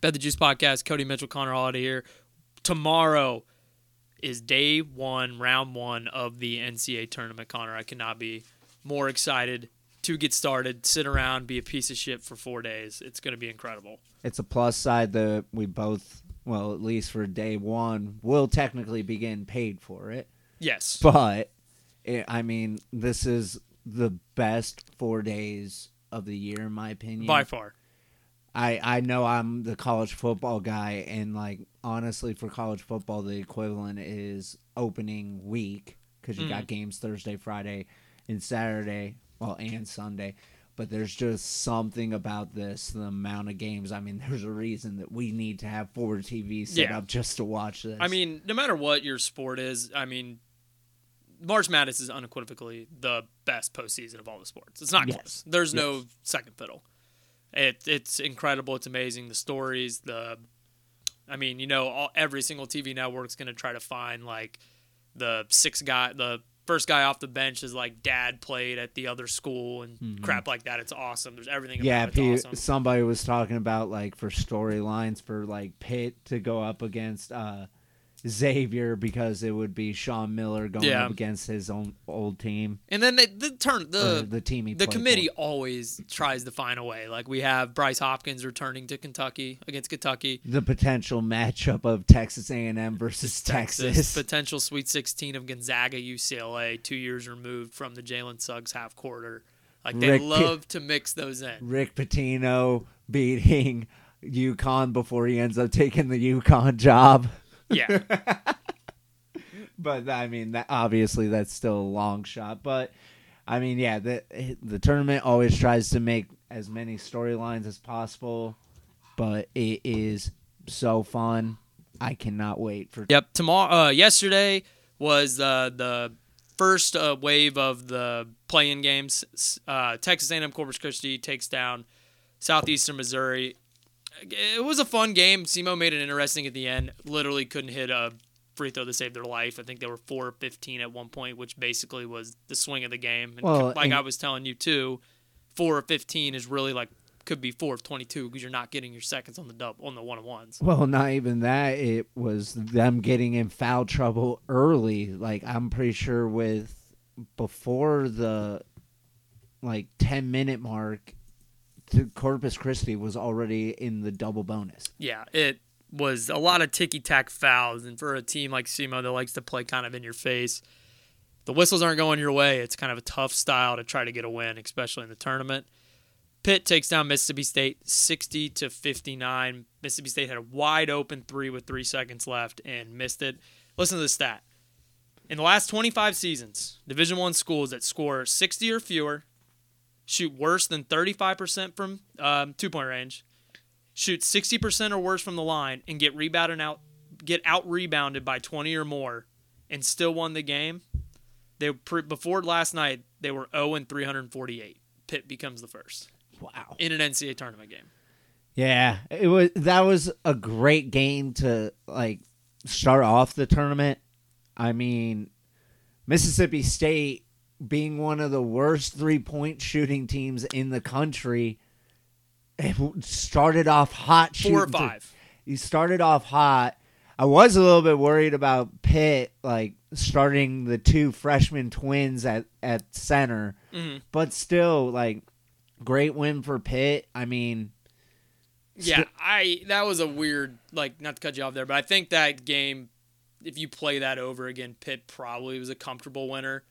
Bet the Juice Podcast, Cody Mitchell, Connor Holiday here. Tomorrow is day one, round one of the NCAA tournament, Connor. I cannot be more excited to get started, sit around, be a piece of shit for 4 days. It's going to be incredible. It's a plus side that we both, well, at least for day one, will technically be getting paid for it. Yes. But, I mean, this is the best 4 days of the year, in my opinion. By far. I know I'm the college football guy, and, like, honestly, for college football, the equivalent is opening week because you got games Thursday, Friday, and Saturday, well, and Sunday. But there's just something about this, the amount of games. I mean, there's a reason that we need to have four TVs set up just to watch this. I mean, no matter what your sport is, I mean, March Madness is unequivocally the best postseason of all the sports. It's not close. There's no second fiddle. It's incredible. It's amazing. The stories, I mean, you know, every single TV network's going to try to find, like, the first guy off the bench is, like, dad played at the other school and crap like that. It's awesome. There's everything about it. Yeah, awesome. Somebody was talking about, like, for storylines for, like, Pitt to go up against Xavier because it would be Sean Miller going up against his own old team. And then the team he played committee for. Always tries to find a way. Like, we have Bryce Hopkins returning to Kentucky against Kentucky. The potential matchup of Texas A&M versus Texas. Potential Sweet 16 of Gonzaga, UCLA, 2 years removed from the Jalen Suggs half quarter. Like, they love to mix those in. Rick Pitino beating UConn before he ends up taking the UConn job. Yeah. But, I mean, obviously that's still a long shot. But, I mean, yeah, the tournament always tries to make as many storylines as possible. But it is so fun. I cannot wait for tomorrow. Yesterday was the first wave of the play-in games. Texas A&M Corpus Christi takes down Southeastern Missouri. It was a fun game. Simo made it interesting at the end. Literally couldn't hit a free throw to save their life. I think they were 4-15 at one point, which basically was the swing of the game. And I was telling you too, 4-15 is really like could be 4-22 because you're not getting your seconds on the double on the one-on-ones. Well, not even that. It was them getting in foul trouble early. Like I'm pretty sure with before the like 10-minute mark. Corpus Christi was already in the double bonus. Yeah, it was a lot of ticky-tack fouls. And for a team like SEMO that likes to play kind of in your face, the whistles aren't going your way. It's kind of a tough style to try to get a win, especially in the tournament. Pitt takes down Mississippi State 60-59. Mississippi State had a wide-open three with 3 seconds left and missed it. Listen to this stat. In the last 25 seasons, Division I schools that score 60 or fewer shoot worse than 35% from two-point range, shoot 60% or worse from the line, and get out-rebounded by 20 or more, and still won the game. They before last night they were 0-348. Pitt becomes the first. Wow! In an NCAA tournament game. Yeah, that was a great game to like start off the tournament. I mean, Mississippi State, being one of the worst three-point shooting teams in the country, it started off hot. 4 or 5. You started off hot. I was a little bit worried about Pitt, like starting the two freshman twins at center, but still, like, great win for Pitt. I mean, yeah, that was a weird, like, not to cut you off there, but I think that game, if you play that over again, Pitt probably was a comfortable winner.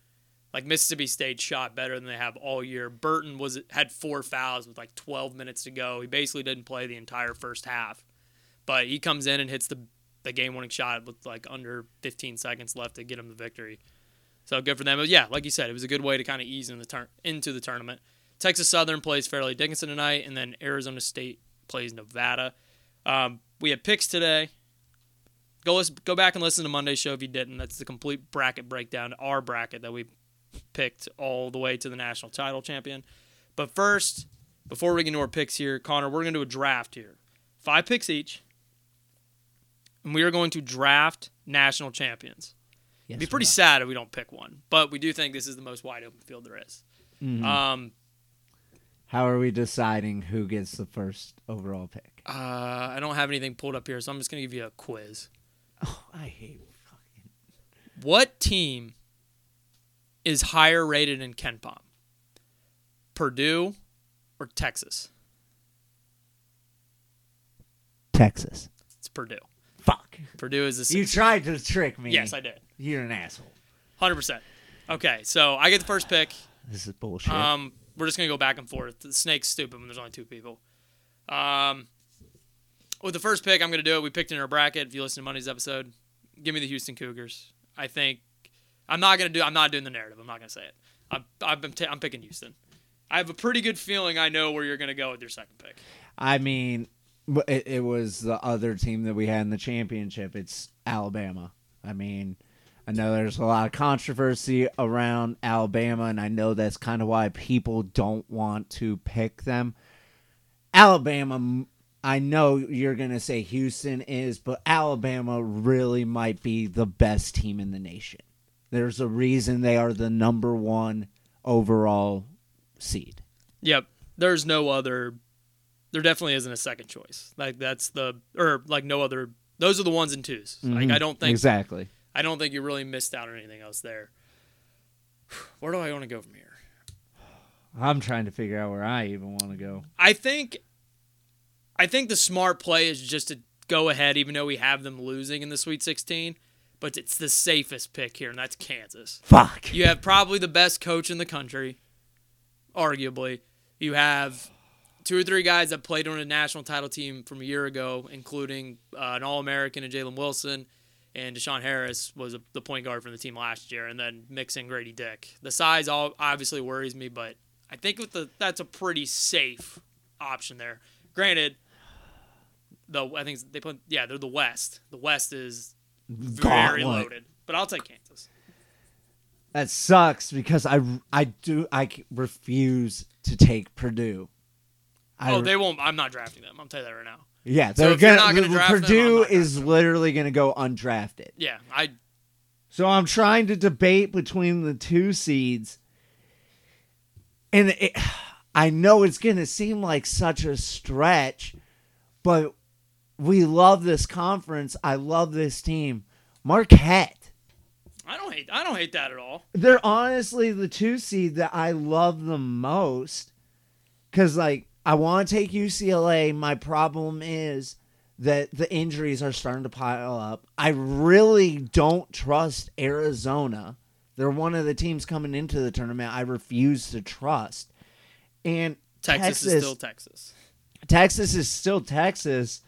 Like, Mississippi State shot better than they have all year. Burton had 4 fouls with, like, 12 minutes to go. He basically didn't play the entire first half. But he comes in and hits the game-winning shot with, like, under 15 seconds left to get him the victory. So, good for them. But, yeah, like you said, it was a good way to kind of ease into the tournament. Texas Southern plays Fairleigh Dickinson tonight, and then Arizona State plays Nevada. We have picks today. Go back and listen to Monday's show if you didn't. That's the complete bracket breakdown, our bracket that we picked all the way to the national title champion. But first, before we get into our picks here, Connor, we're going to do a draft here. 5 picks each. And we are going to draft national champions. Yes, it'd be pretty sad if we don't pick one. But we do think this is the most wide open field there is. How are we deciding who gets the first overall pick? I don't have anything pulled up here, so I'm just going to give you a quiz. Oh, I hate fucking... What team is higher rated in KenPom? Purdue or Texas? Texas. It's Purdue. Fuck. Purdue is the sixth. You tried to trick me. Yes, I did. You're an asshole. 100%. Okay, so I get the first pick. This is bullshit. We're just going to go back and forth. The snake's stupid when there's only two people. With the first pick, I'm going to do it. We picked in our bracket. If you listen to Monday's episode, give me the Houston Cougars. I think I'm not doing the narrative. I'm not going to say it. I'm picking Houston. I have a pretty good feeling I know where you're going to go with your second pick. I mean, it was the other team that we had in the championship. It's Alabama. I mean, I know there's a lot of controversy around Alabama, and I know that's kind of why people don't want to pick them. Alabama, I know you're going to say Houston is, but Alabama really might be the best team in the nation. There's a reason they are the number one overall seed. Yep. There's no other. There definitely isn't a second choice. Like, that's the, or like no other. Those are the ones and twos. Mm-hmm. Like, I don't think. Exactly. I don't think you really missed out on anything else there. Where do I want to go from here? I'm trying to figure out where I even want to go. I think the smart play is just to go ahead, even though we have them losing in the Sweet 16, but it's the safest pick here, and that's Kansas. Fuck. You have probably the best coach in the country, arguably. You have two or three guys that played on a national title team from a year ago, including an All-American and Jalen Wilson. And Deshaun Harris was the point guard for the team last year, and then mix in Grady Dick. The size all obviously worries me, but I think that's a pretty safe option there. Granted, I think they play. Yeah, they're the West. The West is very loaded, but I'll take Kansas. That sucks because I refuse to take Purdue. They won't. I'm not drafting them. I'll tell you that right now. Yeah, they're Purdue is literally going to go undrafted. Yeah, So I'm trying to debate between the two seeds, and I know it's going to seem like such a stretch, but we love this conference. I love this team, Marquette. I don't hate that at all. They're honestly the two seed that I love the most, because I want to take UCLA. My problem is that the injuries are starting to pile up. I really don't trust Arizona. They're one of the teams coming into the tournament I refuse to trust. And Texas is still Texas. Texas is still Texas.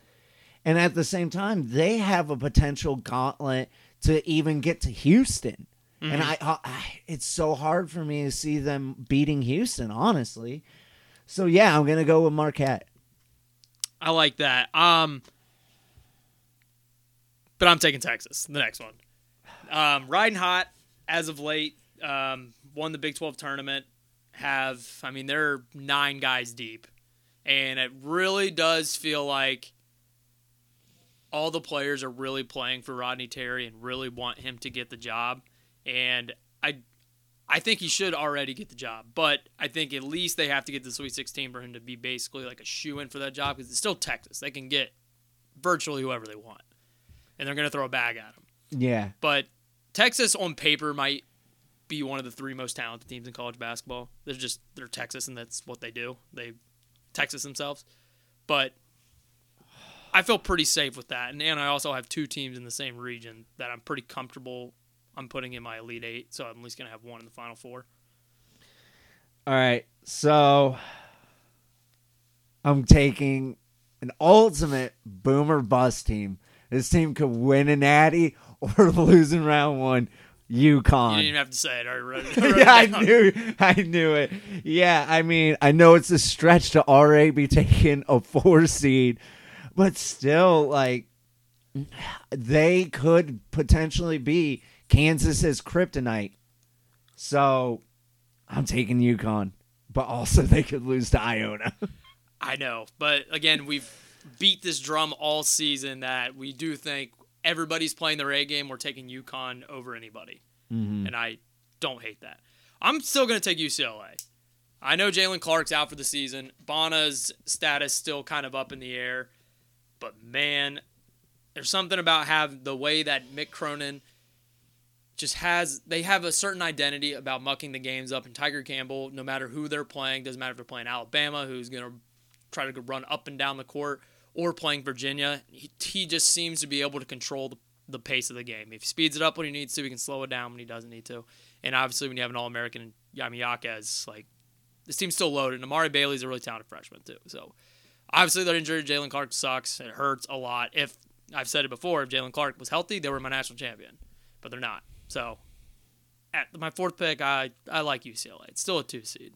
And at the same time, they have a potential gauntlet to even get to Houston. Mm-hmm. And it's so hard for me to see them beating Houston, honestly. So, yeah, I'm going to go with Marquette. I like that. But I'm taking Texas, the next one. Riding hot as of late, won the Big 12 tournament. They're 9 guys deep. And it really does feel like all the players are really playing for Rodney Terry and really want him to get the job. And I think he should already get the job, but I think at least they have to get the Sweet 16 for him to be basically like a shoe-in for that job, because it's still Texas. They can get virtually whoever they want, and they're going to throw a bag at them. Yeah. But Texas on paper might be one of the 3 most talented teams in college basketball. They're Texas, and that's what they do. They Texas themselves. But I feel pretty safe with that, and I also have 2 teams in the same region that I'm pretty comfortable I'm putting in my Elite 8, so I'm at least going to have one in the Final 4. All right, so I'm taking an ultimate boomer bust team. This team could win a natty or lose in round 1, UConn. You didn't even have to say it. I already yeah, I knew it. Yeah, I know it's a stretch to already be taking a 4 seed, but still, they could potentially be Kansas is kryptonite, so I'm taking UConn. But also, they could lose to Iona. I know, but again, we've beat this drum all season that we do think everybody's playing their A game. We're taking UConn over anybody, mm-hmm. And I don't hate that. I'm still going to take UCLA. I know Jalen Clark's out for the season. Bona's status still kind of up in the air. But, man, there's something about the way that Mick Cronin just has – they have a certain identity about mucking the games up. And Tiger Campbell, no matter who they're playing, doesn't matter if they're playing Alabama, who's going to try to run up and down the court, or playing Virginia, he just seems to be able to control the pace of the game. If he speeds it up when he needs to, he can slow it down when he doesn't need to. And obviously when you have an All-American, Yami Yaquez, like, this team's still loaded. And Amari Bailey's a really talented freshman, too. So, obviously, their injury to Jalen Clark sucks. It hurts a lot. If I've said it before, if Jalen Clark was healthy, they were my national champion. But they're not. So, at my fourth pick, I like UCLA. It's still a 2 seed.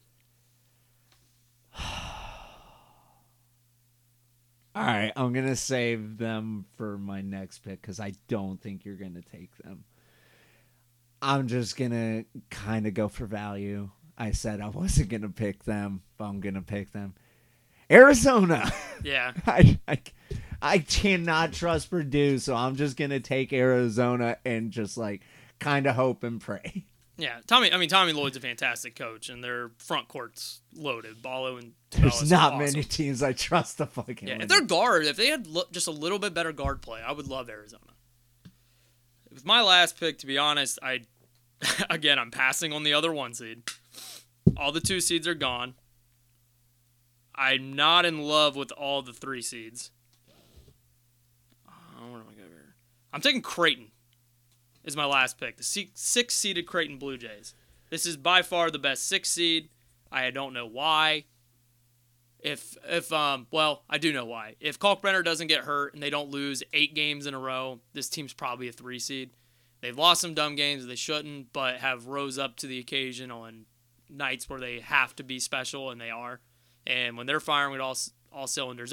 All right, I'm going to save them for my next pick because I don't think you're going to take them. I'm just going to kind of go for value. I said I wasn't going to pick them, but I'm going to pick them. Arizona. Yeah. I cannot trust Purdue, so I'm just going to take Arizona and just like kind of hope and pray. Yeah, Tommy Lloyd's a fantastic coach, and their front court's loaded. Ballo and there's not awesome. Many teams I trust the fucking. Yeah, if they had just a little bit better guard play, I would love Arizona. With my last pick, to be honest, I'm passing on the other 1 seed. All the 2 seeds are gone. I'm not in love with all the 3 seeds. Where am I going here? I'm taking Creighton. Is my last pick. The 6-seeded Creighton Blue Jays. This is by far the best 6 seed. I don't know why. Well, I do know why. If Kalkbrenner doesn't get hurt and they don't lose 8 games in a row, this team's probably a 3 seed. They've lost some dumb games they shouldn't, but have rose up to the occasion on nights where they have to be special, and they are. And when they're firing with all cylinders,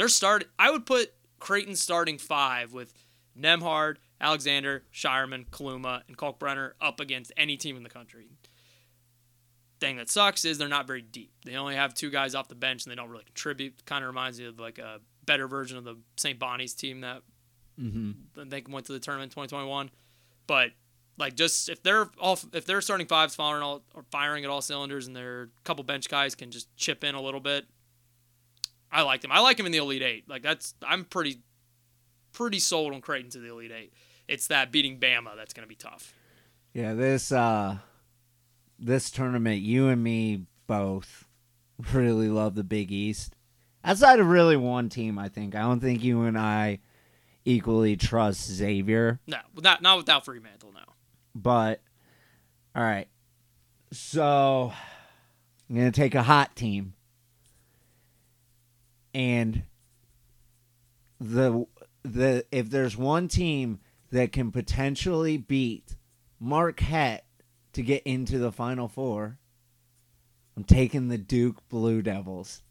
I would put Creighton starting 5 with Nembhard, Alexander, Shireman, Kaluma, and Kalkbrenner up against any team in the country. Thing that sucks is they're not very deep. They only have 2 guys off the bench, and they don't really contribute. Kind of reminds me of like a better version of the St. Bonnie's team that I think went to the tournament in 2021. But like, just if they're starting 5s firing at all cylinders, and their couple bench guys can just chip in a little bit, I like them. I like them in the Elite Eight. Like I'm pretty sold on Creighton to the Elite Eight. It's that beating Bama that's going to be tough. Yeah, this tournament, you and me both really love the Big East. Outside of really one team, I think. I don't think you and I equally trust Xavier. No, not without Fremantle, no. But, all right. So, I'm going to take a hot team. And the if there's one team that can potentially beat Marquette to get into the Final Four, I'm taking the Duke Blue Devils.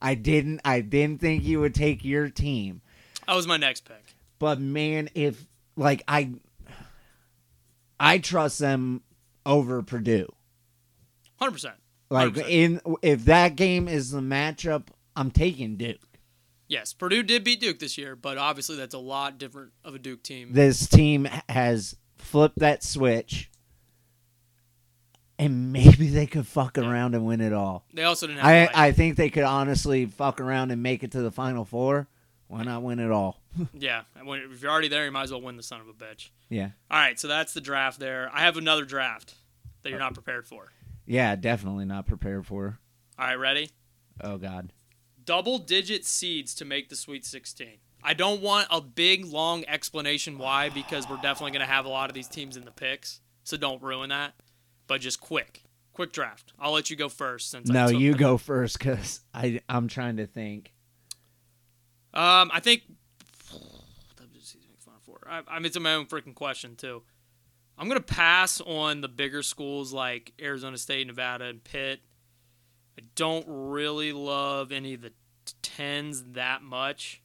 I didn't think you would take your team. That was my next pick. But man, if like I trust them over Purdue. 100%. Like if that game is the matchup, I'm taking Duke. Yes, Purdue did beat Duke this year, but obviously that's a lot different of a Duke team. This team has flipped that switch, and maybe they could fuck around and win it all. They also didn't have I think they could honestly fuck around and make it to the Final Four. Why not win it all? Yeah. If you're already there, you might as well win the son of a bitch. Yeah. All right, so that's the draft there. I have another draft that you're not prepared for. Yeah, definitely not prepared for. All right, ready? Oh, God. Double-digit seeds to make the Sweet 16. I don't want a big, long explanation why, because we're definitely going to have a lot of these teams in the picks, so don't ruin that. But just quick draft. I'll let you go first. Go first because I'm trying to think. I think I'm into my own freaking question too. I'm going to pass on the bigger schools like Arizona State, Nevada, and Pitt. I don't really love any of the 10s that much.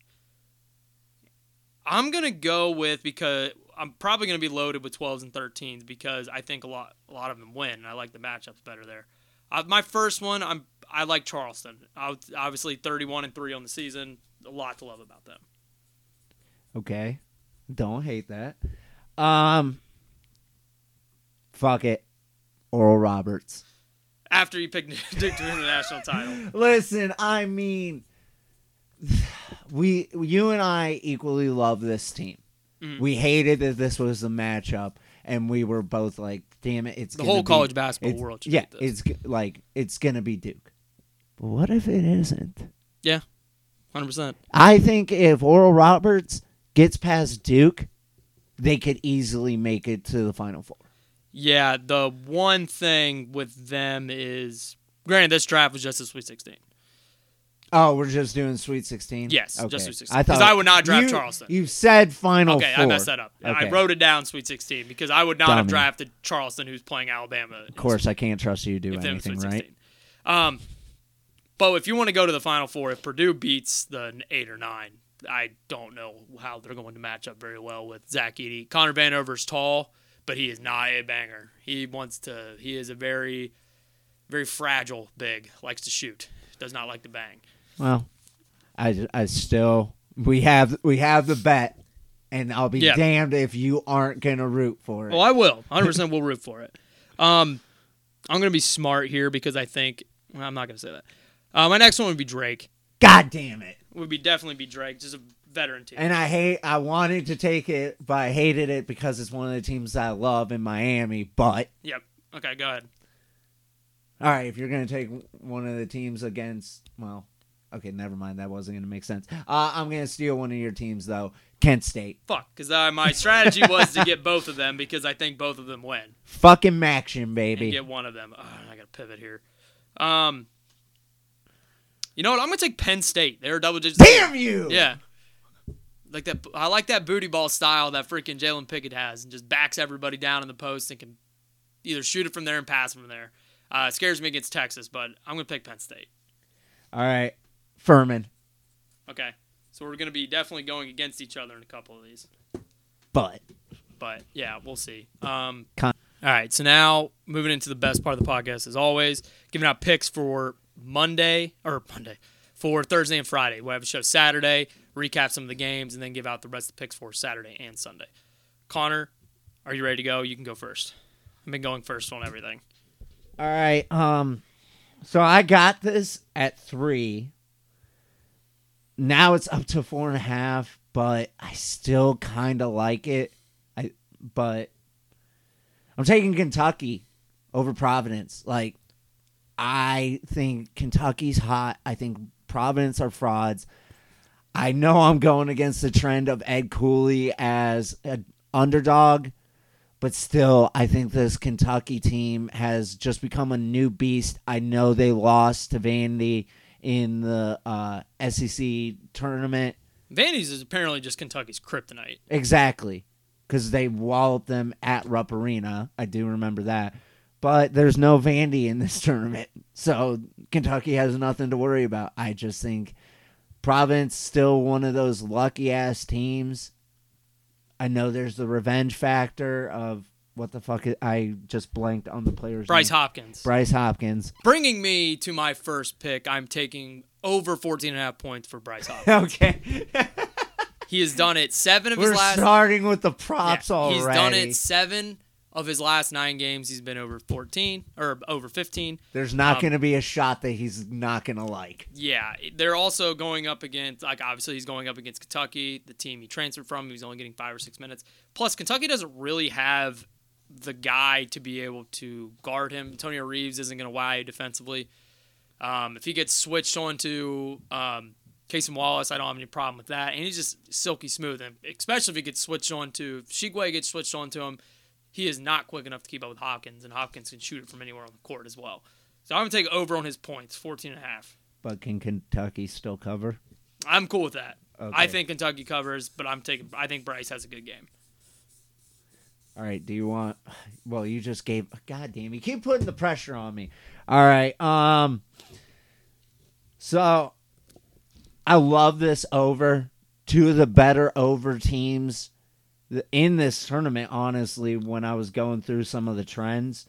I'm going to go with, because I'm probably going to be loaded with 12s and 13s because I think a lot of them win, and I like the matchups better there. My first one, I like Charleston. Obviously 31-3 on the season. A lot to love about them. Okay. Don't hate that. Fuck it. Oral Roberts. after you picked Duke to win the national title. Listen, I mean, you and I equally love this team. Mm-hmm. We hated that this was the matchup, and we were both like, damn it. It's the whole college basketball world. Yeah, it's going to be Duke. But what if it isn't? Yeah, 100%. I think if Oral Roberts gets past Duke, they could easily make it to the Final Four. Yeah, the one thing with them is, granted, this draft was just a Sweet 16. Oh, we're just doing Sweet 16? Yes, okay. Just Sweet 16. Because I would not draft Charleston. You said Final Four. Okay, I messed that up. Okay. I wrote it down, Sweet 16, because I would not have drafted Charleston, who's playing Alabama. Of course, I can't trust you to do anything, right? But if you want to go to the Final Four, if Purdue beats the 8 or 9, I don't know how they're going to match up very well with Zach Edey. Connor Vanover's tall, but he is not a banger. He is a very, very fragile big, likes to shoot, does not like to bang. Well, we have the bet, and I'll be damned if you aren't going to root for it. Well, I will. 100% we'll root for it. I'm going to be smart here because I think, well, I'm not going to say that. My next one would be Drake. God damn it. Would be definitely be Drake, just a veteran team. And I wanted to take it, but I hated it because it's one of the teams I love in Miami, but... Yep. Okay, go ahead. All right, if you're going to take one of the teams against... Well, okay, never mind. That wasn't going to make sense. I'm going to steal one of your teams, though. Kent State. Fuck, because my strategy was to get both of them because I think both of them win. Fucking Maction, baby. And get one of them. Oh, I got to pivot here. You know what? I'm going to take Penn State. They're double digits. Damn you! Yeah. Like that. I like that booty ball style that freaking Jalen Pickett has and just backs everybody down in the post and can either shoot it from there and pass from there. It scares me against Texas, but I'm going to pick Penn State. All right. Furman. Okay. So we're going to be definitely going against each other in a couple of these. But yeah, we'll see. All right. So now moving into the best part of the podcast, as always, giving out picks for Monday for Thursday and Friday. We'll have a show Saturday, recap some of the games, and then give out the rest of the picks for Saturday and Sunday. Connor, are you ready to go? You can go first. I've been going first on everything. All right. So I got this at 3. Now it's up to 4.5, but I still kind of like it. But I'm taking Kentucky over Providence. Like, I think Kentucky's hot. I think Providence are frauds. I know I'm going against the trend of Ed Cooley as an underdog, but still, I think this Kentucky team has just become a new beast. I know they lost to Vandy in the SEC tournament. Vandy's is apparently just Kentucky's kryptonite. Exactly, because they walloped them at Rupp Arena. I do remember that. But there's no Vandy in this tournament, so Kentucky has nothing to worry about. I just think Providence still one of those lucky-ass teams. I know there's the revenge factor of what the fuck I just blanked on the player's Bryce name. Hopkins. Bryce Hopkins. Bringing me to my first pick, I'm taking over 14.5 points for Bryce Hopkins. Okay. He has done it 7 of his last... We're starting with the props already. He's done it 7... Of his last 9 games, he's been over 14 or over 15. There's not going to be a shot that he's not going to like. Yeah, they're also going up against, like, obviously he's going up against Kentucky, the team he transferred from. He's only getting 5 or 6 minutes. Plus, Kentucky doesn't really have the guy to be able to guard him. Antonio Reeves isn't going to wow you defensively. If he gets switched on to Casey Wallace, I don't have any problem with that. And he's just silky smooth, and especially if he gets switched on to Shigway, gets switched on to him. He is not quick enough to keep up with Hopkins, and Hopkins can shoot it from anywhere on the court as well. So I'm going to take over on his points, 14.5. But can Kentucky still cover? I'm cool with that. Okay. I think Kentucky covers, but I think Bryce has a good game. All right, do you want – well, you just gave – God damn, you keep putting the pressure on me. All right. So I love this over. 2 of the better over teams – in this tournament, honestly, when I was going through some of the trends,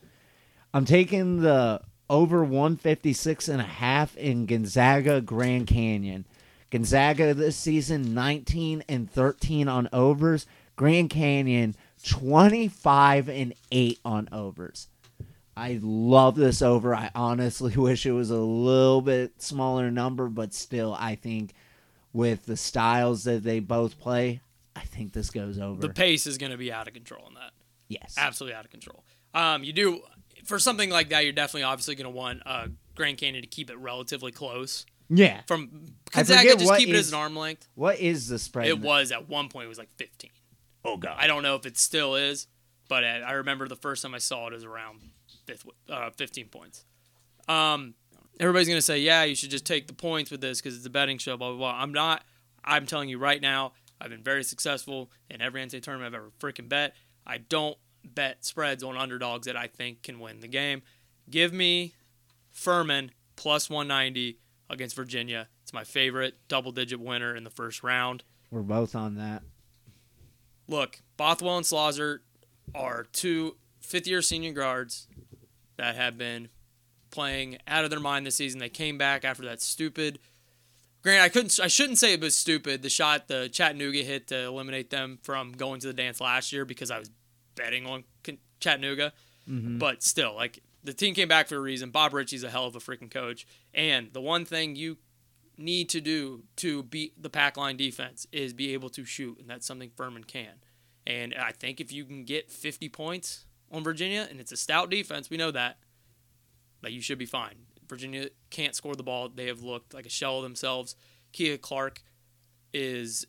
I'm taking the over 156.5 in Gonzaga Grand Canyon. Gonzaga this season 19-13 on overs. Grand Canyon 25-8 on overs. I love this over. I honestly wish it was a little bit smaller number, but still, I think with the styles that they both play, I think this goes over. The pace is going to be out of control in that. Yes. Absolutely out of control. You do, for something like that, you're definitely obviously going to want Grand Canyon to keep it relatively close. Yeah. From Gonzaga, just keep it as an arm length. What is the spread? It was, at one point, it was like 15. Oh, God. I don't know if it still is, but I remember the first time I saw it was around 15 points. Everybody's going to say, yeah, you should just take the points with this because it's a betting show, blah, blah, blah. I'm not. I'm telling you right now, I've been very successful in every NCAA tournament I've ever freaking bet. I don't bet spreads on underdogs that I think can win the game. Give me Furman plus 190 against Virginia. It's my favorite double-digit winner in the first round. We're both on that. Look, Bothwell and Slaughter are two fifth-year senior guards that have been playing out of their mind this season. They came back after that stupid. Grant, I shouldn't say it was stupid. The shot the Chattanooga hit to eliminate them from going to the dance last year because I was betting on Chattanooga, but still, like the team came back for a reason. Bob Ritchie's a hell of a freaking coach, and the one thing you need to do to beat the pack line defense is be able to shoot, and that's something Furman can. And I think if you can get 50 points on Virginia, and it's a stout defense, we know that, but you should be fine. Virginia can't score the ball. They have looked like a shell of themselves. Kia Clark is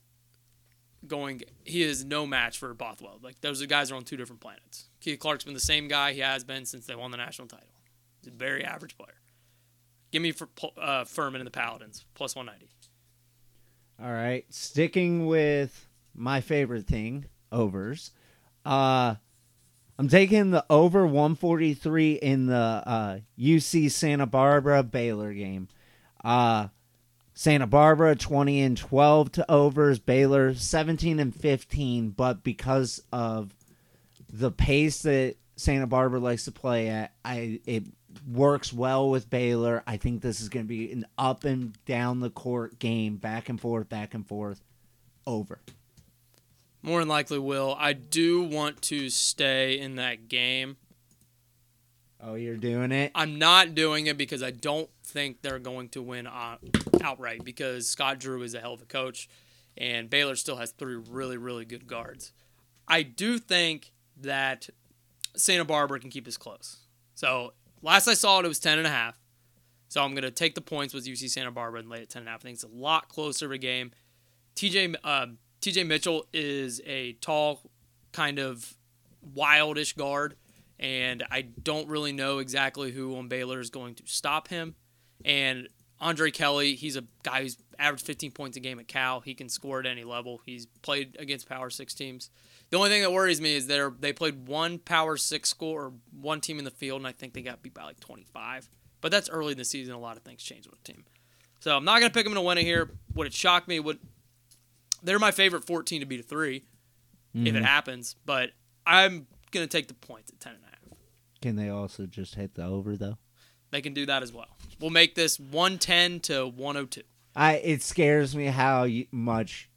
going – he is no match for Bothwell. Like, those guys are on two different planets. Kia Clark's been the same guy he has been since they won the national title. He's a very average player. Give me Furman and the Paladins, plus 190. All right. Sticking with my favorite thing, overs. I'm taking the over 143 in the UC Santa Barbara Baylor game. Santa Barbara 20-12 to overs, Baylor 17-15, but because of the pace that Santa Barbara likes to play at, it works well with Baylor. I think this is going to be an up and down the court game, back and forth, over. More than likely will. I do want to stay in that game. Oh, you're doing it? I'm not doing it because I don't think they're going to win outright because Scott Drew is a hell of a coach, and Baylor still has three really, really good guards. I do think that Santa Barbara can keep us close. So last I saw it, it was 10.5. So I'm going to take the points with UC Santa Barbara and lay it 10.5. I think it's a lot closer of a game. TJ Mitchell is a tall, kind of wildish guard, and I don't really know exactly who on Baylor is going to stop him. And Andre Kelly, he's a guy who's averaged 15 points a game at Cal. He can score at any level. He's played against Power 6 teams. The only thing that worries me is they played one Power 6 score, or one team in the field, and I think they got beat by like 25. But that's early in the season. A lot of things change with the team. So I'm not going to pick him to win it here. Would it shock me? They're my favorite 14 to beat a 3 if it happens, but I'm going to take the points at 10.5. Can they also just hit the over, though? They can do that as well. We'll make this 110 to 102. It scares me how much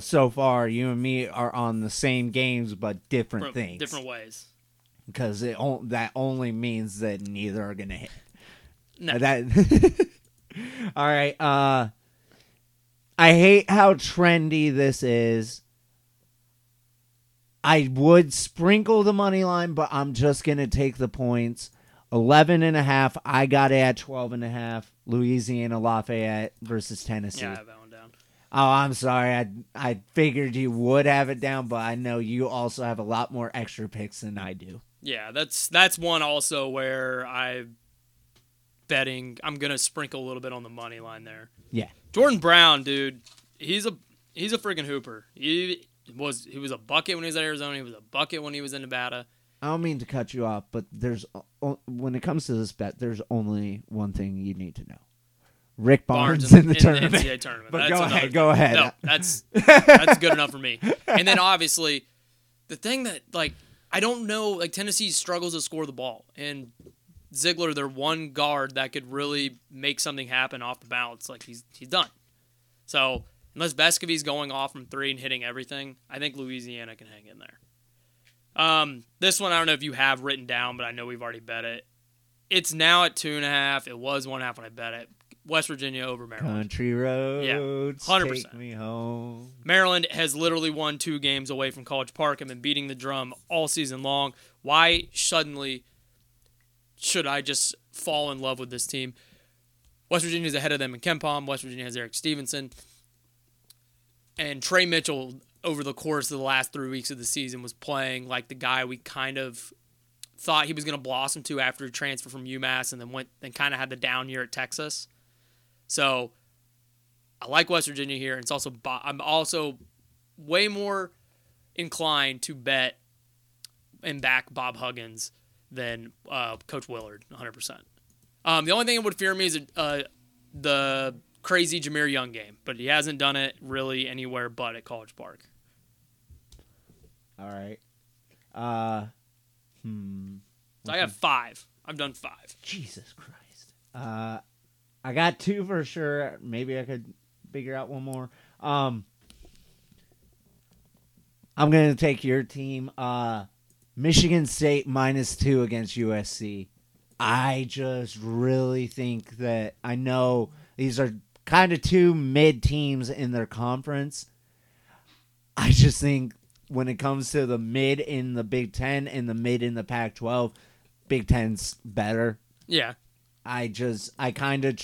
so far you and me are on the same games but different things. Different ways. Because that only means that neither are going to hit. No. All right, I hate how trendy this is. I would sprinkle the money line, but I'm just going to take the points. 11.5. I got it at 12.5. Louisiana Lafayette versus Tennessee. Yeah, I have that one down. Oh, I'm sorry. I figured you would have it down, but I know you also have a lot more extra picks than I do. Yeah, that's one also where I'm going to sprinkle a little bit on the money line there. Yeah. Jordan Brown, dude, he's a freaking hooper. He was a bucket when he was at Arizona. He was a bucket when he was in Nevada. I don't mean to cut you off, but when it comes to this bet, there's only one thing you need to know. Rick Barnes in the tournament. The NCAA tournament. But go ahead. No, that's good enough for me. And then obviously, the thing that I don't know, Tennessee struggles to score the ball, and Ziegler, their one guard that could really make something happen off the bounce, he's done. So unless Bescovy's going off from three and hitting everything, I think Louisiana can hang in there. This one, I don't know if you have written down, but I know we've already bet it. It's now at 2.5. It was 1.5 when I bet it. West Virginia over Maryland. Country roads, yeah, 100%. Take me home. Maryland has literally won 2 games away from College Park and been beating the drum all season long. Why suddenly should I just fall in love with this team? West Virginia is ahead of them in KenPom. West Virginia has Eric Stevenson. And Trey Mitchell, over the course of the last 3 weeks of the season, was playing like the guy we kind of thought he was going to blossom to after he transferred from UMass and then went and kind of had the down year at Texas. So I like West Virginia here. And it's also, I'm also way more inclined to bet and back Bob Huggins than Coach Willard, 100%. The only thing that would fear me is the crazy Jameer Young game, but he hasn't done it really anywhere but at College Park. All right. So I have 5. I've done 5. Jesus Christ. I got 2 for sure. Maybe I could figure out one more. I'm going to take your team. Michigan State -2 against USC. I just really think that, I know these are kind of 2 mid teams in their conference. I just think when it comes to the mid in the Big Ten and the mid in the Pac-12, Big Ten's better. Yeah. I kind of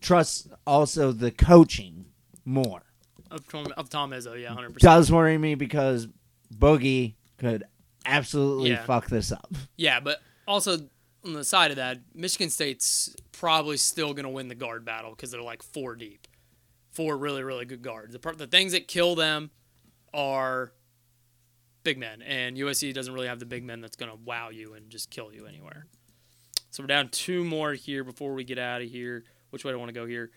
trust also the coaching more. Of Tom Izzo, yeah, 100%. Does worry me because Boogie could absolutely fuck this up. Yeah, but also, on the side of that, Michigan State's probably still going to win the guard battle because they're like 4 deep. 4 really, really good guards. The things that kill them are big men, and USC doesn't really have the big men that's going to wow you and just kill you anywhere. So we're down 2 more here before we get out of here. Which way do I want to go here?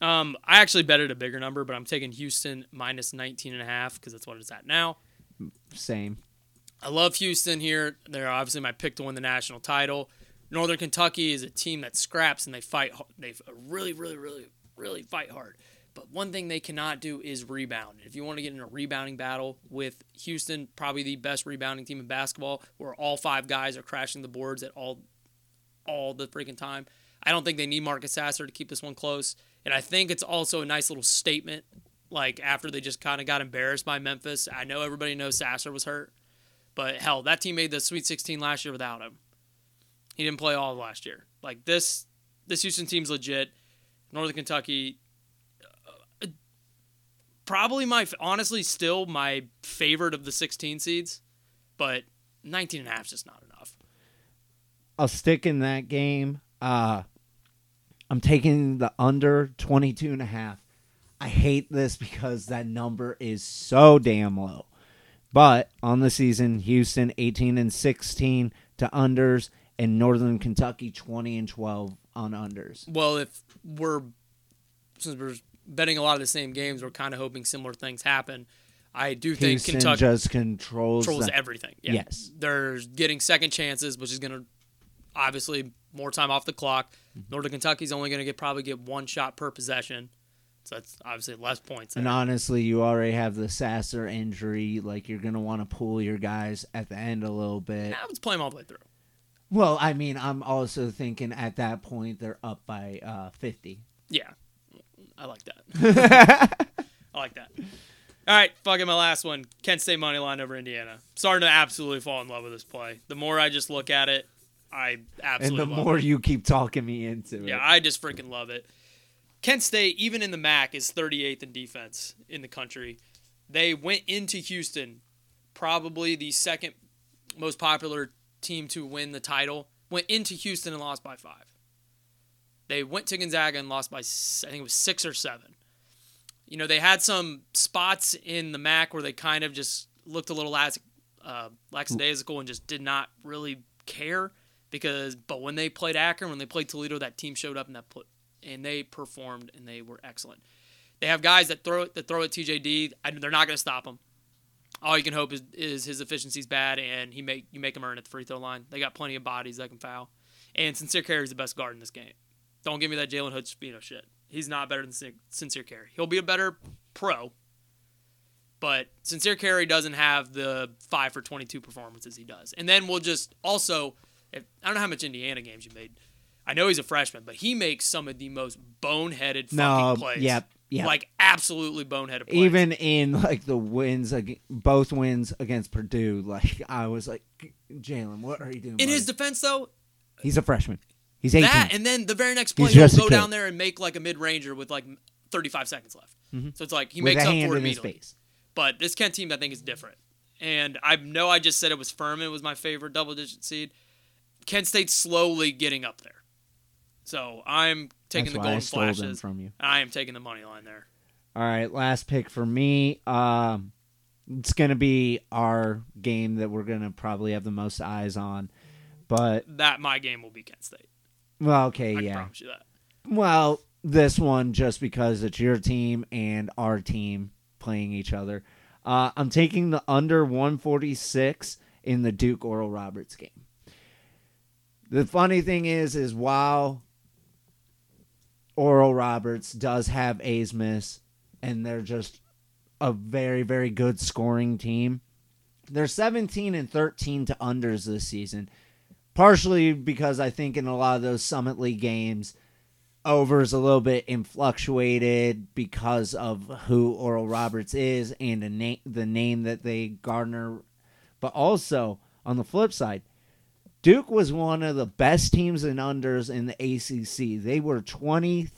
I actually betted a bigger number, but I'm taking Houston -19.5 because that's what it's at now. Same. I love Houston here. They're obviously my pick to win the national title. Northern Kentucky is a team that scraps and they fight. They really, really, really, really fight hard. But one thing they cannot do is rebound. If you want to get in a rebounding battle with Houston, probably the best rebounding team in basketball, where all 5 guys are crashing the boards at all the freaking time. I don't think they need Marcus Sasser to keep this one close. And I think it's also a nice little statement, like after they just kind of got embarrassed by Memphis. I know everybody knows Sasser was hurt, but hell, that team made the Sweet 16 last year without him. He didn't play all of last year. Like this Houston team's legit. Northern Kentucky, probably honestly still my favorite of the 16 seeds, but 19.5 is just not enough. I'll stick in that game. I'm taking the under 22.5. I hate this because that number is so damn low. But on the season, Houston 18-16 to unders. And Northern Kentucky 20-12 on unders. Well, since we're betting a lot of the same games, we're kind of hoping similar things happen. I do think Kentucky just controls everything. Yeah. Yes, they're getting second chances, which is going to obviously more time off the clock. Mm-hmm. Northern Kentucky's only going to get 1 shot per possession, so that's obviously less points. And honestly, you already have the Sasser injury. Like, you're going to want to pull your guys at the end a little bit. I was playing all the way through. Well, I mean, I'm also thinking at that point they're up by 50. Yeah. I like that. I like that. All right, fucking my last one. Kent State money line over Indiana. Starting to absolutely fall in love with this play. The more I just look at it, I absolutely love it. And the more you keep talking me into it. Yeah, I just freaking love it. Kent State, even in the MAC, is 38th in defense in the country. They went into Houston, probably the second most popular team to win the title, went into Houston and lost by 5. They went to Gonzaga and lost by, I think it was 6 or 7. You know, they had some spots in the MAC where they kind of just looked a little lackadaisical and just did not really care but when they played Akron, when they played Toledo, that team showed up and they performed and they were excellent. They have guys that throw at TJD. They're not going to stop them. All you can hope is his efficiency's bad, and you make him earn at the free throw line. They got plenty of bodies that can foul. And Sincere Carey's the best guard in this game. Don't give me that Jalen Hood-Spino shit. He's not better than Sincere Carey. He'll be a better pro, But Sincere Carey doesn't have the 5 for 22 performances he does. And then we'll just also, I don't know how much Indiana games you made. I know he's a freshman, but he makes some of the most boneheaded fucking plays. Yep. Like absolutely boneheaded plays. Even in like the wins, both wins against Purdue, like I was like, Jalen, what are you doing? In his defense, though, he's a freshman. He's 18. That, and then the very next play, he'll go down there and make like a mid-ranger with like 35 seconds left. Mm-hmm. So it's like he makes up for it immediately. But this Kent team, I think, is different. And I know I just said it was Furman was my favorite double-digit seed. Kent State's slowly getting up there. So I'm taking the Golden Flashes from you. I am taking the money line there. All right, last pick for me. It's going to be our game that we're going to probably have the most eyes on. But that my game will be Kent State. Well, okay, I promise you that. Well, this one just because it's your team and our team playing each other. I'm taking the under 146 in the Duke Oral Roberts game. The funny thing is while Oral Roberts does have A's miss, and they're just a very, very good scoring team, they're 17-13 to unders this season, partially because I think in a lot of those Summit League games, overs a little bit influctuated because of who Oral Roberts is and the name that they garner. But also, on the flip side, Duke was one of the best teams in unders in the ACC. They were 20-13-1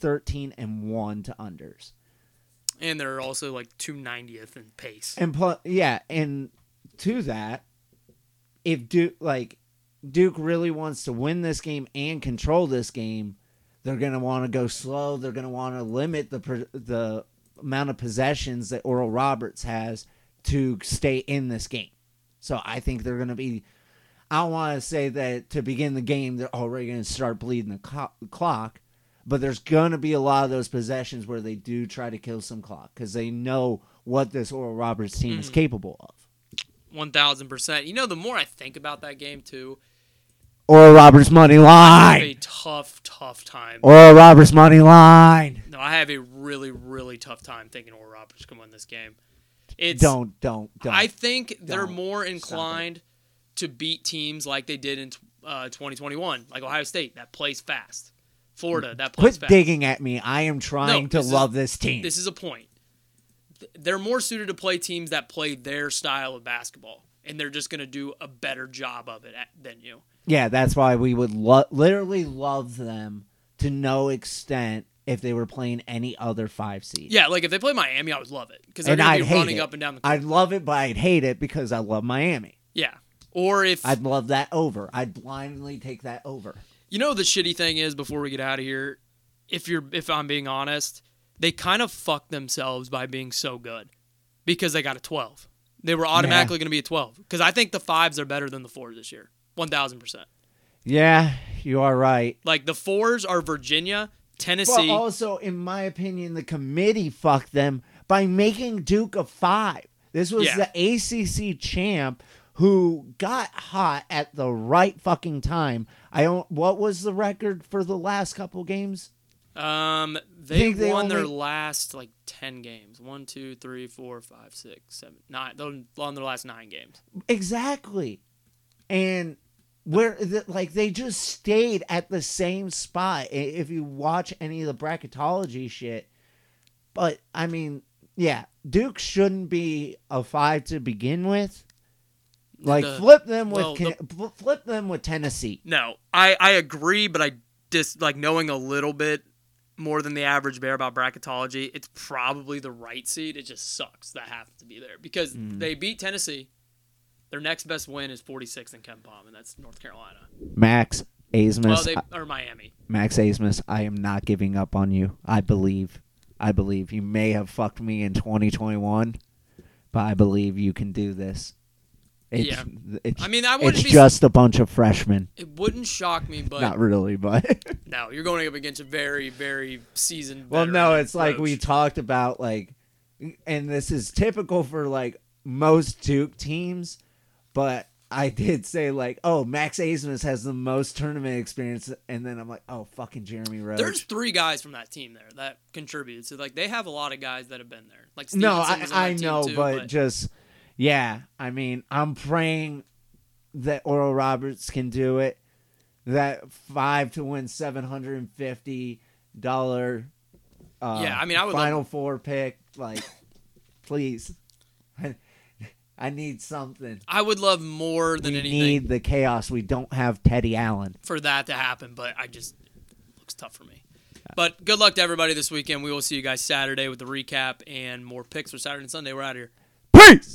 to unders. And they're also like 290th in pace. And and to that, if Duke really wants to win this game and control this game, they're going to want to go slow. They're going to want to limit the amount of possessions that Oral Roberts has to stay in this game. So I think they're going to be... I don't want to say that to begin the game, they're already going to start bleeding the clock. But there's going to be a lot of those possessions where they do try to kill some clock because they know what this Oral Roberts team is capable of. 1,000%. You know, the more I think about that game, too... Oral Roberts money line. I have a tough time. Oral Roberts money line. No, I have a really tough time thinking Oral Roberts can win this game. It's don't. I think they're more inclined to beat teams like they did in 2021, like Ohio State that plays fast, Florida that plays fast. Quit digging at me. I am trying to love this team. This is a point. They're more suited to play teams that play their style of basketball, and they're just going to do a better job of it than you. Yeah, that's why we would literally love them to no extent if they were playing any other 5 seed. Yeah, like if they play Miami, I would love it because they're going to be running up and down the court. I'd love it, but I'd hate it because I love Miami. Yeah, or if I'd love that over, I'd blindly take that over. You know, the shitty thing is before we get out of here, if I'm being honest, they kind of fucked themselves by being so good because they got a 12. They were automatically going to be a 12 because I think the 5s are better than the 4s this year. 1,000%. Yeah, you are right. Like the 4s are Virginia, Tennessee. But also, in my opinion, the committee fucked them by making Duke a 5. This was the ACC champ who got hot at the right fucking time. What was the record for the last couple games? They won their last like 10 games. 1, 2, 3, 4, 5, 6, 7, 9. They won their last 9 games. Exactly. And they just stayed at the same spot. If you watch any of the bracketology shit, but I mean, yeah, Duke shouldn't be a 5 to begin with. Like flip them with Tennessee. No, I agree, but I just like knowing a little bit more than the average bear about bracketology. It's probably the right seed. It just sucks that happens to be there because they beat Tennessee. Their next best win is 46 in KenPom, and that's North Carolina. Max Asmus. Well, or Miami. Max Asmus, I am not giving up on you. I believe. You may have fucked me in 2021, but I believe you can do this. It's just a bunch of freshmen. It wouldn't shock me, but... Not really, but... No, you're going up against a very, very seasoned approach. Like we talked about, like... And this is typical for, like, most Duke teams... But I did say, like, oh, Max Asmus has the most tournament experience, and then I'm like, oh, fucking Jeremy Roach. There's three guys from that team there that contributed. So, like, they have a lot of guys that have been there. Like, I know, but I mean, I'm praying that Oral Roberts can do it. That $5 to win $750 I would Final Four pick, like, please. I need something. I would love more than anything. We need the chaos. We don't have Teddy Allen. For that to happen, but it looks tough for me. But good luck to everybody this weekend. We will see you guys Saturday with the recap and more picks for Saturday and Sunday. We're out of here. Peace!